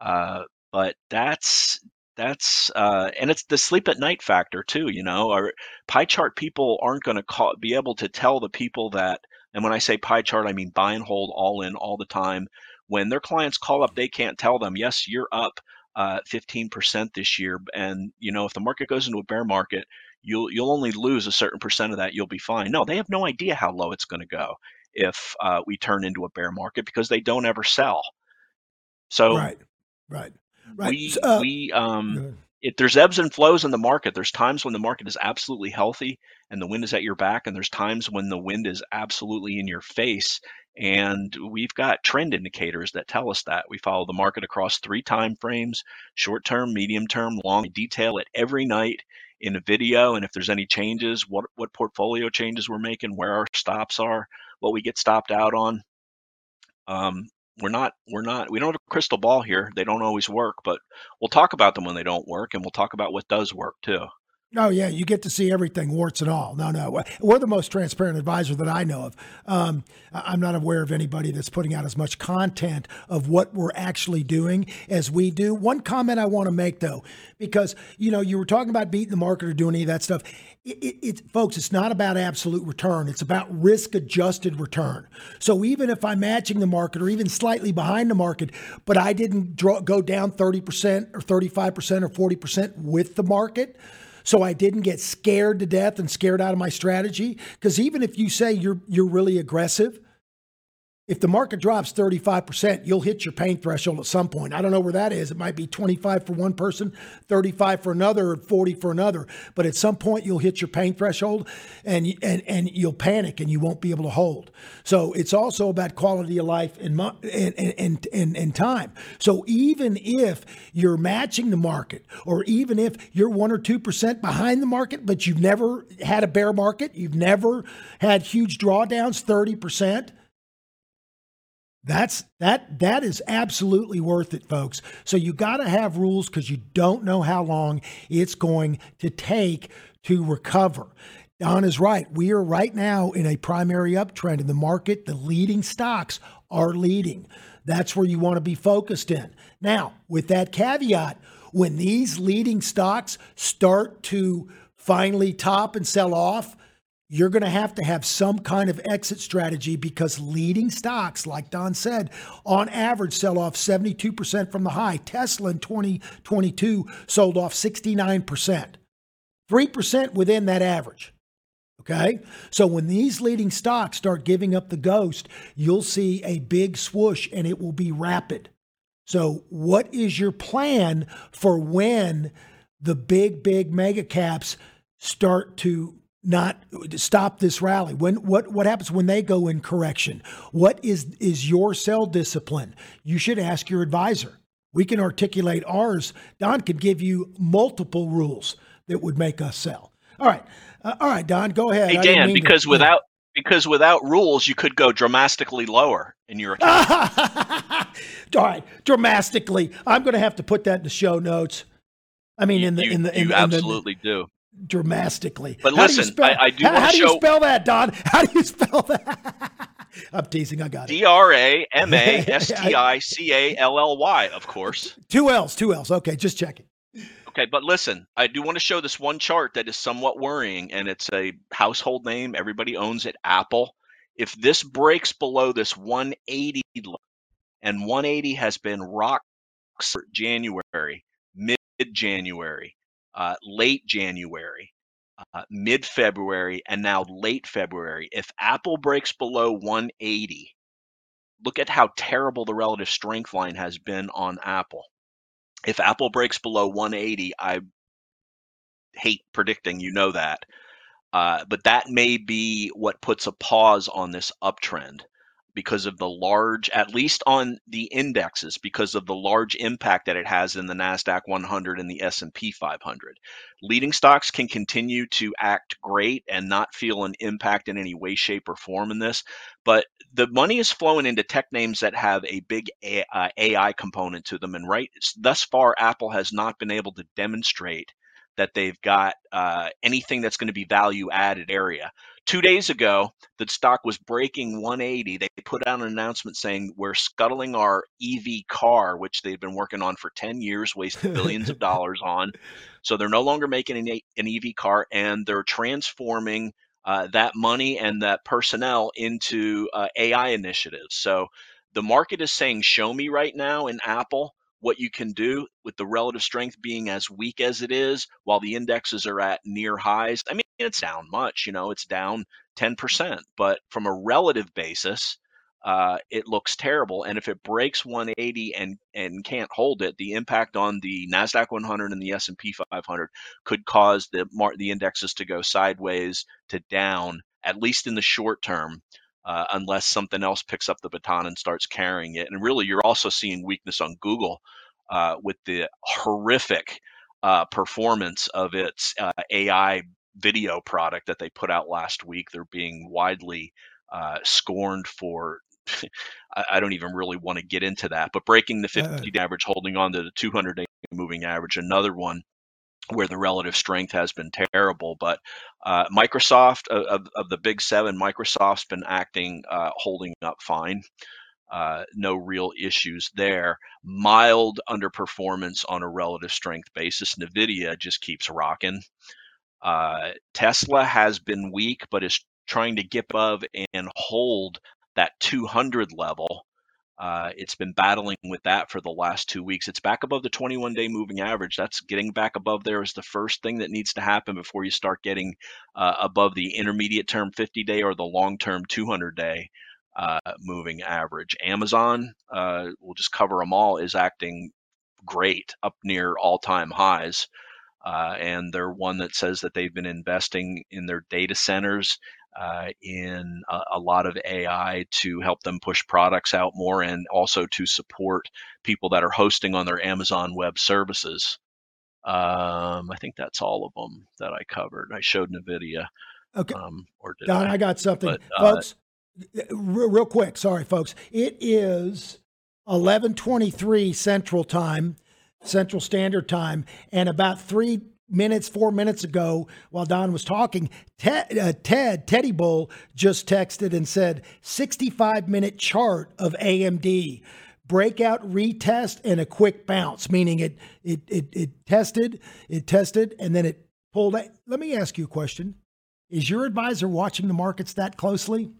Uh, but that's... That's uh, and it's the sleep at night factor too. You know, our pie chart people aren't going to be able to tell the people that. And when I say pie chart, I mean buy and hold, all in, all the time. When their clients call up, they can't tell them, yes, you're up uh, fifteen percent this year. And you know, if the market goes into a bear market, you'll you'll only lose a certain percent of that, you'll be fine. No, they have no idea how low it's going to go if uh, we turn into a bear market, because they don't ever sell. So right, right, right. We uh, we um, it, there's ebbs and flows in the market. There's times when the market is absolutely healthy and the wind is at your back, and there's times when the wind is absolutely in your face. And we've got trend indicators that tell us that. We follow the market across three time frames: short term, medium term, long. We detail it every night in a video, and if there's any changes, what what portfolio changes we're making, where our stops are, what we get stopped out on. Um, we're not we're not we don't have a crystal ball here. They don't always work, but we'll talk about them when they don't work, and we'll talk about what does work too. Oh, yeah. You get to see everything, warts and all. No, no. We're the most transparent advisor that I know of. Um, I'm not aware of anybody that's putting out as much content of what we're actually doing as we do. One comment I want to make, though, because, you know, you were talking about beating the market or doing any of that stuff. It, it, it, folks, it's not about absolute return. It's about risk-adjusted return. So even if I'm matching the market or even slightly behind the market, but I didn't draw, go down thirty percent or thirty-five percent or forty percent with the market, so I didn't get scared to death and scared out of my strategy. Because even if you say you're you're really aggressive, if the market drops thirty-five percent, you'll hit your pain threshold at some point. I don't know where that is. It might be twenty-five for one person, thirty-five for another, or forty for another. But at some point, you'll hit your pain threshold, and and and you'll panic, and you won't be able to hold. So it's also about quality of life and and and and, and time. So even if you're matching the market, or even if you're one or two percent behind the market, but you've never had a bear market, you've never had huge drawdowns, thirty percent. That's that that is absolutely worth it, folks. So you got to have rules, because you don't know how long it's going to take to recover. Don is right. We are right now in a primary uptrend in the market. The leading stocks are leading. That's where you want to be focused in. Now, with that caveat, when these leading stocks start to finally top and sell off, you're going to have to have some kind of exit strategy, because leading stocks, like Don said, on average sell off seventy-two percent from the high. Tesla in twenty twenty-two sold off sixty-nine percent, three percent within that average. Okay. So when these leading stocks start giving up the ghost, you'll see a big swoosh, and it will be rapid. So what is your plan for when the big, big mega caps start to not stop this rally? When what what happens when they go in correction? What is is your sell discipline? You should ask your advisor. We can articulate ours. Don could give you multiple rules that would make us sell. All right, uh, all right, Don, go ahead. Hey Dan, because to, without yeah. because without rules, you could go dramatically lower in your account. All right, dramatically. I'm going to have to put that in the show notes. I mean, you, in the in the you, in, you in, absolutely in the, do. Dramatically. But how listen, do spell, I, I do how, want to show. How do you spell that, Don? How do you spell that? I'm teasing. I got it. D R A M A S T I C A L L Y, of course. Two L's, two L's. Okay, just checking. Okay, but listen, I do want to show this one chart that is somewhat worrying, and it's a household name. Everybody owns it, Apple. If this breaks below this one eighty, and one eighty has been rock for January, mid-January. Uh, late January, uh, mid-February, and now late February. If Apple breaks below one eighty, look at how terrible the relative strength line has been on Apple. If Apple breaks below one eighty, I hate predicting, you know that, uh, but that may be what puts a pause on this uptrend, because of the large, at least on the indexes, because of the large impact that it has in the NASDAQ one hundred and the S and P five hundred. Leading stocks can continue to act great and not feel an impact in any way, shape, or form in this, but the money is flowing into tech names that have a big A I component to them, and right thus far, Apple has not been able to demonstrate that they've got uh, anything that's going to be value-added area. Two days ago, the stock was breaking one eighty. They put out an announcement saying, we're scuttling our E V car, which they've been working on for ten years, wasted billions of dollars on. So they're no longer making an, an E V car, and they're transforming uh, that money and that personnel into uh, A I initiatives. So the market is saying, show me right now in Apple what you can do with the relative strength being as weak as it is, while the indexes are at near highs. I mean, it's down much, you know, it's down ten percent, but from a relative basis, uh, it looks terrible. And if it breaks one eighty and, and can't hold it, the impact on the NASDAQ one hundred and the S and P five hundred could cause the, the indexes to go sideways to down, at least in the short term, Uh, unless something else picks up the baton and starts carrying it. And really, you're also seeing weakness on Google uh, with the horrific uh, performance of its uh, A I video product that they put out last week. They're being widely uh, scorned for. I, I don't even really want to get into that, but breaking the fifty-day uh, average, holding on to the two hundred day moving average, another one where the relative strength has been terrible. But uh, Microsoft, of, of the big seven, Microsoft's been acting, uh, holding up fine. Uh, no real issues there. Mild underperformance on a relative strength basis. NVIDIA just keeps rocking. Uh, Tesla has been weak, but is trying to get above and hold that two hundred level. Uh, it's been battling with that for the last two weeks. It's back above the twenty-one day moving average. That's getting back above there is the first thing that needs to happen before you start getting uh, above the intermediate term fifty day or the long-term two hundred day uh, moving average. Amazon, uh, we'll just cover them all, is acting great, up near all-time highs. Uh, and they're one that says that they've been investing in their data centers, Uh, in a, a lot of A I to help them push products out more, and also to support people that are hosting on their Amazon Web Services. Um, I think that's all of them that I covered. I showed NVIDIA. Okay. Um, or did Don, I? I got something. But, folks, uh, real, real quick. Sorry, folks. It is eleven twenty-three Central Time, Central Standard Time, and about three minutes, four minutes ago, while Don was talking, Ted, uh, Ted, Teddy Bull just texted and said, sixty-five minute chart of A M D, breakout, retest, and a quick bounce, meaning it, it, it, it tested, it tested, and then it pulled out. Let me ask you a question. Is your advisor watching the markets that closely?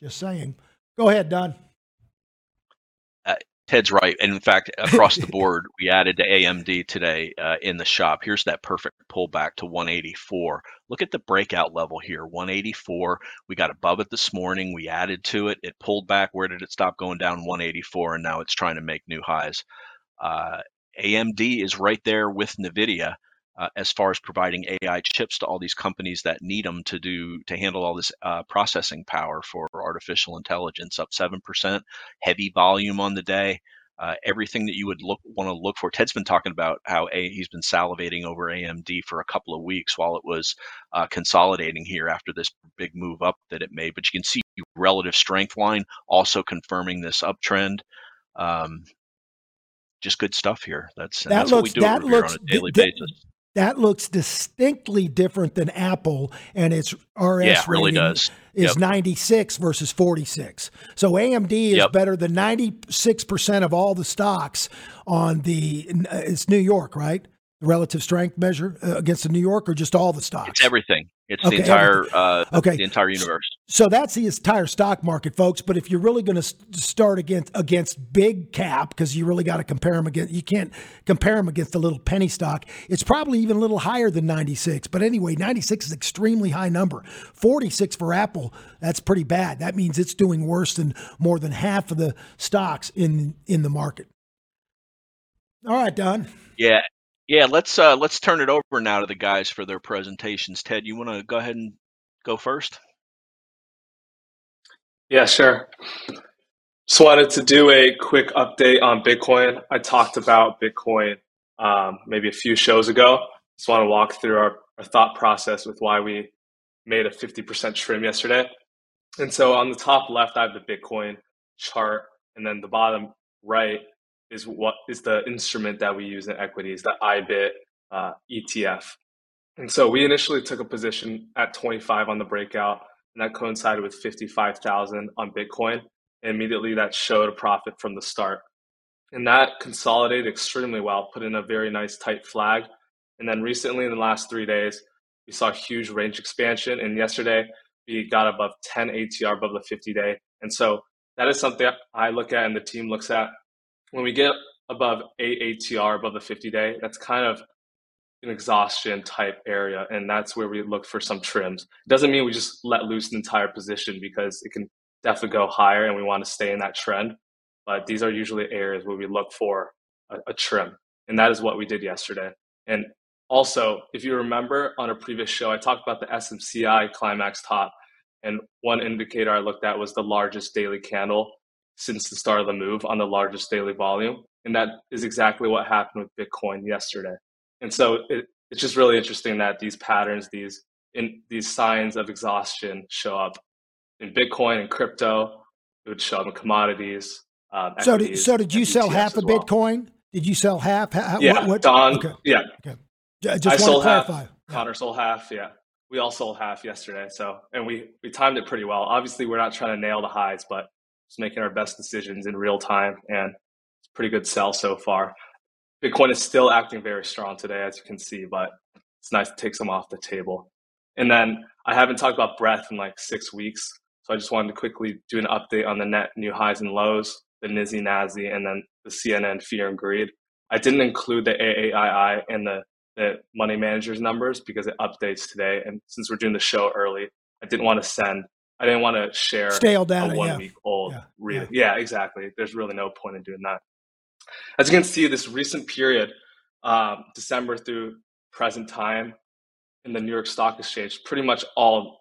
Just saying. Go ahead, Don. Ted's right. And in fact, across the board, we added to A M D today uh, in the shop. Here's that perfect pullback to one eighty-four. Look at the breakout level here, one eighty-four. We got above it this morning. We added to it. It pulled back. Where did it stop going down? one eighty-four. And now it's trying to make new highs. Uh, A M D is right there with NVIDIA uh, as far as providing A I chips to all these companies that need them to do to handle all this uh, processing power for artificial intelligence. Up seven percent, heavy volume on the day, uh, everything that you would look want to look for. Ted's been talking about how a, he's been salivating over A M D for a couple of weeks while it was uh, consolidating here after this big move up that it made. But you can see relative strength line also confirming this uptrend. Um, just good stuff here. That's, that that's looks, what we do that over looks, here on a daily th- basis. That looks distinctly different than Apple, and its R S yeah, rating really does. Yep. Is ninety-six versus forty-six. So A M D is yep. better than ninety-six percent of all the stocks on the – it's New York, right? The relative strength measure uh, against the New York, or just all the stocks? It's everything. It's okay, the entire uh, okay. the entire universe. So that's the entire stock market, folks. But if you're really going to st- start against against big cap, because you really got to compare them against, you can't compare them against a little penny stock. It's probably even a little higher than ninety-six. But anyway, ninety-six is an extremely high number. forty-six for Apple, that's pretty bad. That means it's doing worse than more than half of the stocks in in the market. All right, Don. Yeah. Yeah, let's uh, let's turn it over now to the guys for their presentations. Ted, you want to go ahead and go first? Yeah, sure. So I wanted to do a quick update on Bitcoin. I talked about Bitcoin um, maybe a few shows ago. Just want to walk through our, our thought process with why we made a fifty percent trim yesterday. And so on the top left, I have the Bitcoin chart, and then the bottom right is what is the instrument that we use in equities, the I B I T uh, E T F. And so we initially took a position at twenty-five on the breakout, and that coincided with fifty-five thousand on Bitcoin. And immediately that showed a profit from the start. And that consolidated extremely well, put in a very nice tight flag. And then recently in the last three days, we saw huge range expansion. And yesterday we got above ten A T R above the fifty day. And so that is something I look at and the team looks at. When we get above A T R, above the fifty day, that's kind of an exhaustion type area. And that's where we look for some trims. Doesn't mean we just let loose an entire position, because it can definitely go higher and we want to stay in that trend. But these are usually areas where we look for a, a trim. And that is what we did yesterday. And also, if you remember on a previous show, I talked about the S M C I climax top. And one indicator I looked at was the largest daily candle since the start of the move on the largest daily volume. And that is exactly what happened with Bitcoin yesterday. And so it, it's just really interesting that these patterns, these in, these signs of exhaustion show up in Bitcoin and crypto. It would show up in commodities. Um, so, did, so did you sell half a Bitcoin? Did you sell half? How, yeah, what, what? Don. Okay. Yeah. Okay. Just I sold half. Yeah. Connor sold half. Yeah. We all sold half yesterday. So, and we, we timed it pretty well. Obviously, we're not trying to nail the highs, but just making our best decisions in real time. And it's a pretty good sell so far. Bitcoin is still acting very strong today, as you can see, but it's nice to take some off the table. And then I haven't talked about breadth in like six weeks. So I just wanted to quickly do an update on the net new highs and lows, the N I S I N A S I, and then the C N N fear and greed. I didn't include the A A I I and the, the money managers numbers because it updates today. And since we're doing the show early, I didn't want to send, I didn't want to share stale data, a one yeah. week old yeah. read. Yeah. yeah, exactly. There's really no point in doing that. As you can see, this recent period, um, December through present time in the New York Stock Exchange, pretty much all,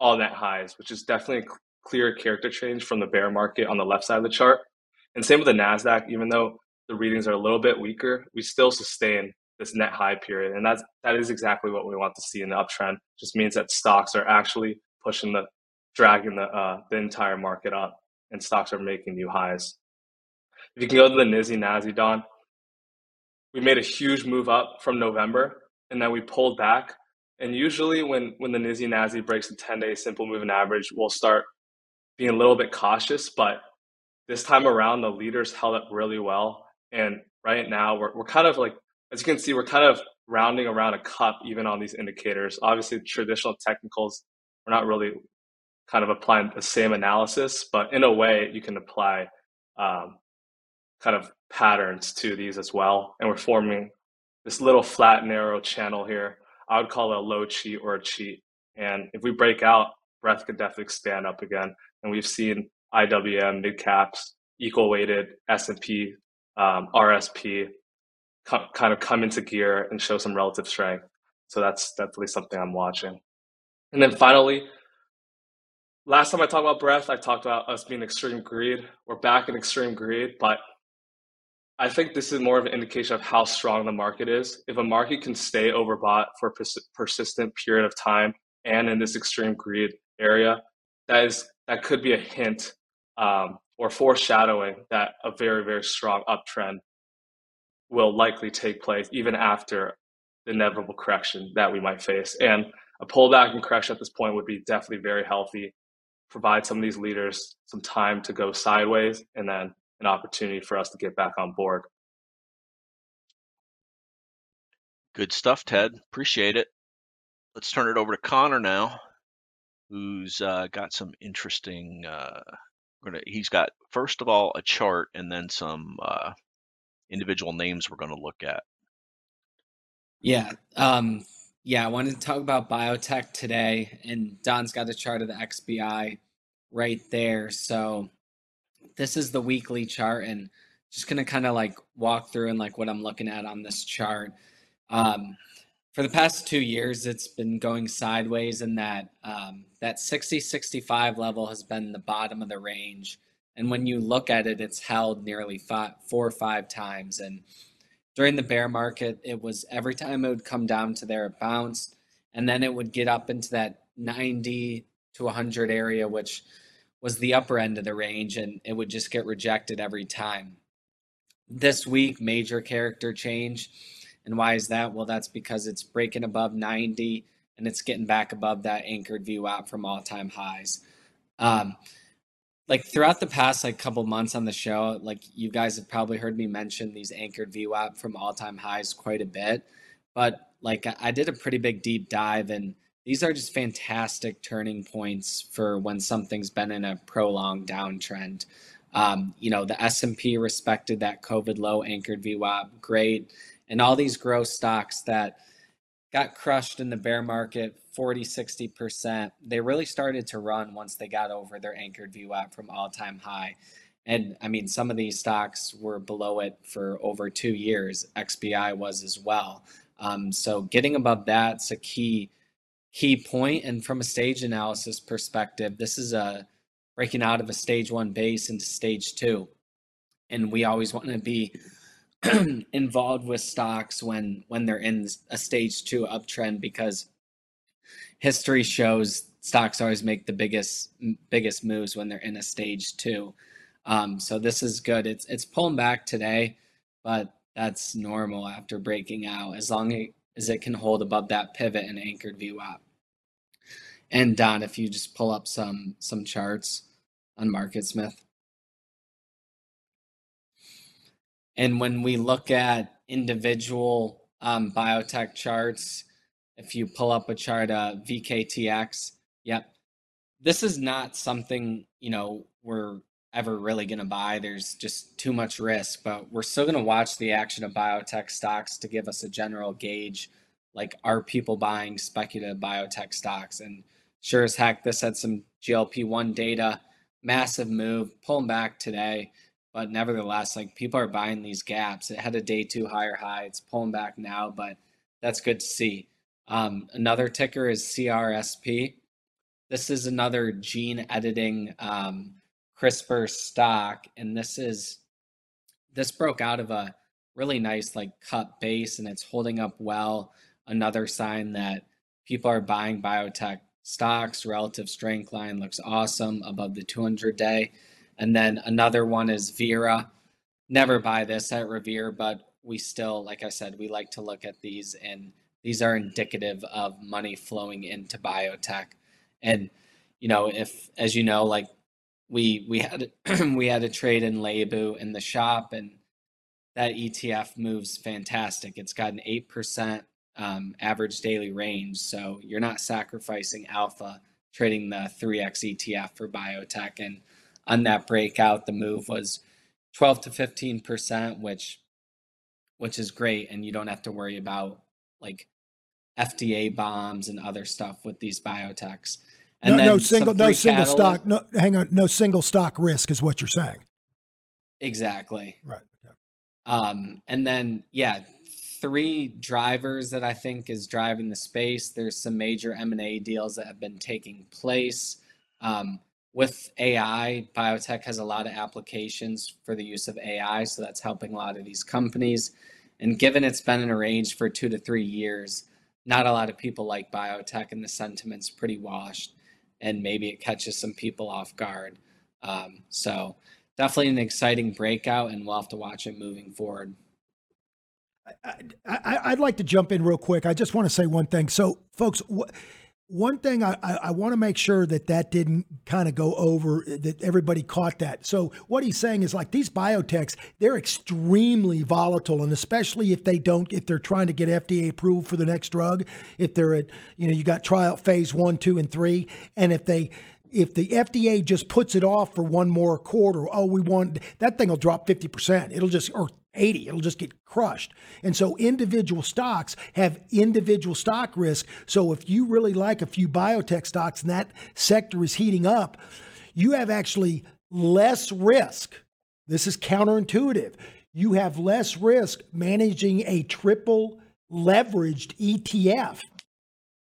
all net highs, which is definitely a clear character change from the bear market on the left side of the chart. And same with the NASDAQ, even though the readings are a little bit weaker, we still sustain this net high period. And that's, that is exactly what we want to see in the uptrend. It just means that stocks are actually pushing the, dragging the, uh, the entire market up, and stocks are making new highs. If you can go to the N I S I N A S I, Don, we made a huge move up from November, and then we pulled back. And usually when, when the N I S I N A S I breaks the ten-day simple moving average, we'll start being a little bit cautious. But this time around, the leaders held up really well. And right now, we're, we're kind of like, as you can see, we're kind of rounding around a cup even on these indicators. Obviously, traditional technicals, we're not really kind of applying the same analysis, but in a way, you can apply um, kind of patterns to these as well. And we're forming this little flat, narrow channel here. I would call it a low cheat or a cheat. And if we break out, breadth could definitely expand up again. And we've seen I W M, mid caps, equal weighted, S and P, um, R S P co- kind of come into gear and show some relative strength. So that's definitely something I'm watching. And then finally, last time I talked about breadth, I talked about us being extreme greed. We're back in extreme greed, but I think this is more of an indication of how strong the market is. If a market can stay overbought for a pers- persistent period of time and in this extreme greed area, that is that could be a hint um, or foreshadowing that a very, very strong uptrend will likely take place even after the inevitable correction that we might face. And a pullback and correction at this point would be definitely very healthy, provide some of these leaders some time to go sideways, and then an opportunity for us to get back on board. Good stuff, Ted. Appreciate it. Let's turn it over to Connor now, who's uh, got some interesting, uh, gonna, he's got, first of all, a chart and then some uh, individual names we're going to look at. Yeah. Um, yeah, I wanted to talk about biotech today, and Don's got a chart of the X B I right there. So this is the weekly chart, and just going to kind of like walk through and like what I'm looking at on this chart. Um, for the past two years, it's been going sideways, and that um, that sixty sixty-five level has been the bottom of the range. And when you look at it, it's held nearly five, four or five times. And during the bear market, it was every time it would come down to there, it bounced, and then it would get up into that ninety to one hundred area, which was the upper end of the range, and it would just get rejected every time. This week, major character change. And why is that? Well, that's because it's breaking above ninety and it's getting back above that anchored view out from all-time highs. Um, like throughout the past like couple months on the show, like you guys have probably heard me mention these anchored view out from all-time highs quite a bit, but like I did a pretty big deep dive, and these are just fantastic turning points for when something's been in a prolonged downtrend. Um, you know, the S and P respected that COVID low anchored V WAP, great. And all these growth stocks that got crushed in the bear market, forty, sixty percent, they really started to run once they got over their anchored V WAP from all time high. And I mean, some of these stocks were below it for over two years. X B I was as well. Um, so getting above that's a key, key point. And from a stage analysis perspective, this is a breaking out of a stage one base into stage two. And we always want to be involved with stocks when, when they're in a stage two uptrend, because history shows stocks always make the biggest, biggest moves when they're in a stage two. Um, so this is good. It's it's pulling back today, but that's normal after breaking out, as long as it can hold above that pivot and anchored V WAP. And Don, if you just pull up some some charts on MarketSmith. And when we look at individual um, biotech charts, if you pull up a chart, uh, V K T X, yep. This is not something, you know, we're ever really going to buy. There's just too much risk, but we're still going to watch the action of biotech stocks to give us a general gauge, like, are people buying speculative biotech stocks? And sure as heck, this had some G L P one data, massive move, pulling back today, but nevertheless, like, people are buying these gaps. It had a day two higher high, it's pulling back now, but that's good to see. Um, another ticker is C R S P. This is another gene editing um, CRISPR stock, and this is this broke out of a really nice like cut base, and it's holding up well. Another sign that people are buying biotech stocks. Relative strength line looks awesome above the two hundred day. And then another one is Vera. Never buy this at Revere, but we still, like I said, we like to look at these, and these are indicative of money flowing into biotech. And you know, if, as you know, like, We we had we had a trade in Leibu in the shop, and that E T F moves fantastic. It's got an eight percent um, average daily range, so you're not sacrificing alpha trading the three X E T F for biotech. And on that breakout, the move was twelve to fifteen percent, which which is great, and you don't have to worry about like F D A bombs and other stuff with these biotechs. And no, no single, no single stock. No, hang on. No single stock risk is what you're saying. Exactly. Right. Yeah. Um, and then, yeah, three drivers that I think is driving the space. There's some major M and A deals that have been taking place um, with A I. Biotech has a lot of applications for the use of A I, so that's helping a lot of these companies. And given it's been in a range for two to three years, not a lot of people like biotech, and the sentiment's pretty washed. And maybe it catches some people off guard. Um, so definitely an exciting breakout, and we'll have to watch it moving forward. I, I, I'd like to jump in real quick. I just want to say one thing. So folks, wh- one thing I, I, I want to make sure that that didn't kind of go over, that everybody caught that. So what he's saying is, like, these biotechs, they're extremely volatile, and especially if they don't, if they're trying to get F D A approved for the next drug, if they're at, you know, you got trial phase one, two, and three. And if they, if the F D A just puts it off for one more quarter, oh, we want, that thing will drop fifty percent. It'll just, or eighty, it'll just get crushed. And so individual stocks have individual stock risk. So if you really like a few biotech stocks and that sector is heating up, you have actually less risk. This is counterintuitive. You have less risk managing a triple leveraged E T F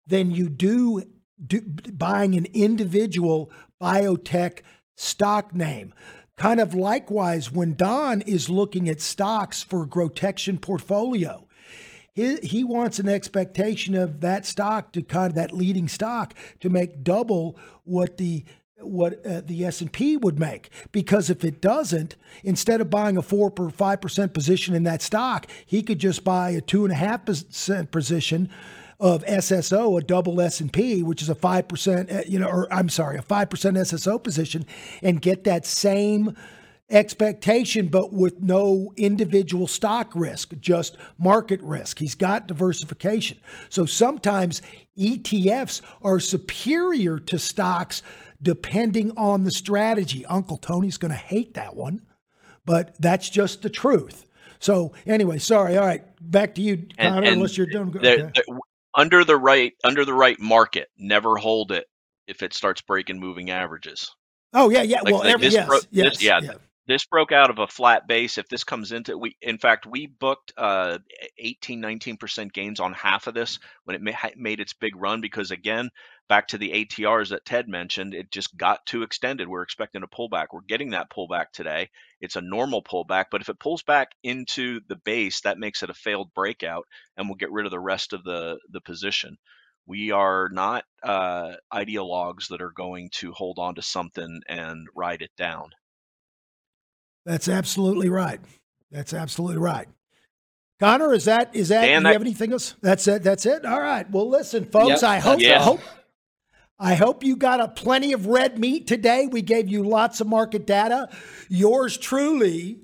than you do, do buying an individual biotech stock name. Kind of likewise, when Don is looking at stocks for a Growtection portfolio, he, he wants an expectation of that stock to kind of that leading stock to make double what the what uh, the S and P would make. Because if it doesn't, instead of buying a four per five percent position in that stock, he could just buy a two and a half percent position of S S O, a double S and P, which is a five percent, you know, or I'm sorry, a five percent S S O position, and get that same expectation, but with no individual stock risk, just market risk. He's got diversification. So sometimes E T Fs are superior to stocks depending on the strategy. Uncle Tony's going to hate that one, but that's just the truth. So anyway, sorry. All right. Back to you, Connor, and, and unless you're done. They're, okay. they're, under the right, under the right market, never hold it if it starts breaking moving averages. Oh, yeah, yeah. Like, well, like every, this yes, bro- yes, this, yeah, yeah. This broke out of a flat base. If this comes into, we, in fact, we booked uh, eighteen, nineteen percent gains on half of this when it ma- made its big run because, again, back to the A T Rs that Ted mentioned, it just got too extended. We're expecting a pullback. We're getting that pullback today. It's a normal pullback, but if it pulls back into the base, that makes it a failed breakout, and we'll get rid of the rest of the, the position. We are not uh, ideologues that are going to hold on to something and ride it down. That's absolutely right. That's absolutely right. Connor, is that is that? Dan, do you I, have anything else? That's it. That's it. All right. Well, listen, folks. Yep, I hope. Yeah. I hope. I hope you got a plenty of red meat today. We gave you lots of market data. Yours truly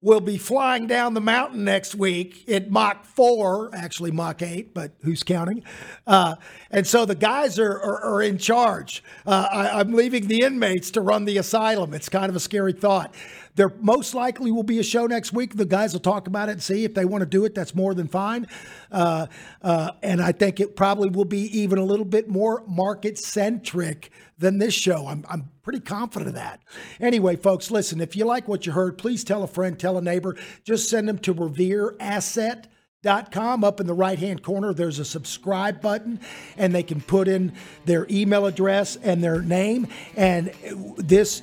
will be flying down the mountain next week at Mach four, actually Mach eight, but who's counting? Uh, and so the guys are are, are in charge. Uh, I, I'm leaving the inmates to run the asylum. It's kind of a scary thought. There most likely will be a show next week. The guys will talk about it and see if they want to do it. That's more than fine. Uh, uh, and I think it probably will be even a little bit more market-centric than this show. I'm, I'm pretty confident of that. Anyway, folks, listen, if you like what you heard, please tell a friend, tell a neighbor. Just send them to revere asset dot com. Up in the right-hand corner, there's a subscribe button, and they can put in their email address and their name. And this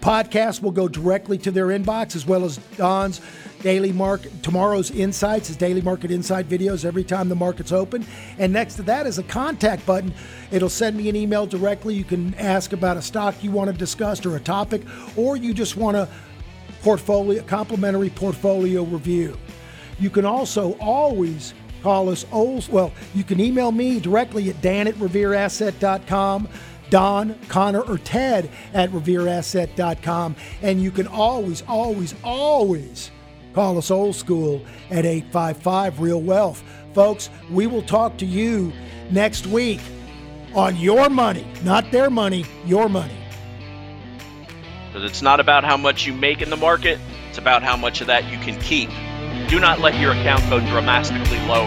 podcast will go directly to their inbox, as well as Don's daily market, tomorrow's insights, his daily market insight videos every time the market's open. And next to that is a contact button. It'll send me an email directly. You can ask about a stock you want to discuss or a topic, or you just want a portfolio, complimentary portfolio review. You can also always call us, old, well, you can email me directly at dan at revere asset dot com. Don, Connor, or Ted at revere asset dot com. And you can always, always, always call us old school at eight five five, real wealth. Folks, we will talk to you next week on your money, not their money, your money. Because it's not about how much you make in the market, it's about how much of that you can keep. Do not let your account go dramatically lower.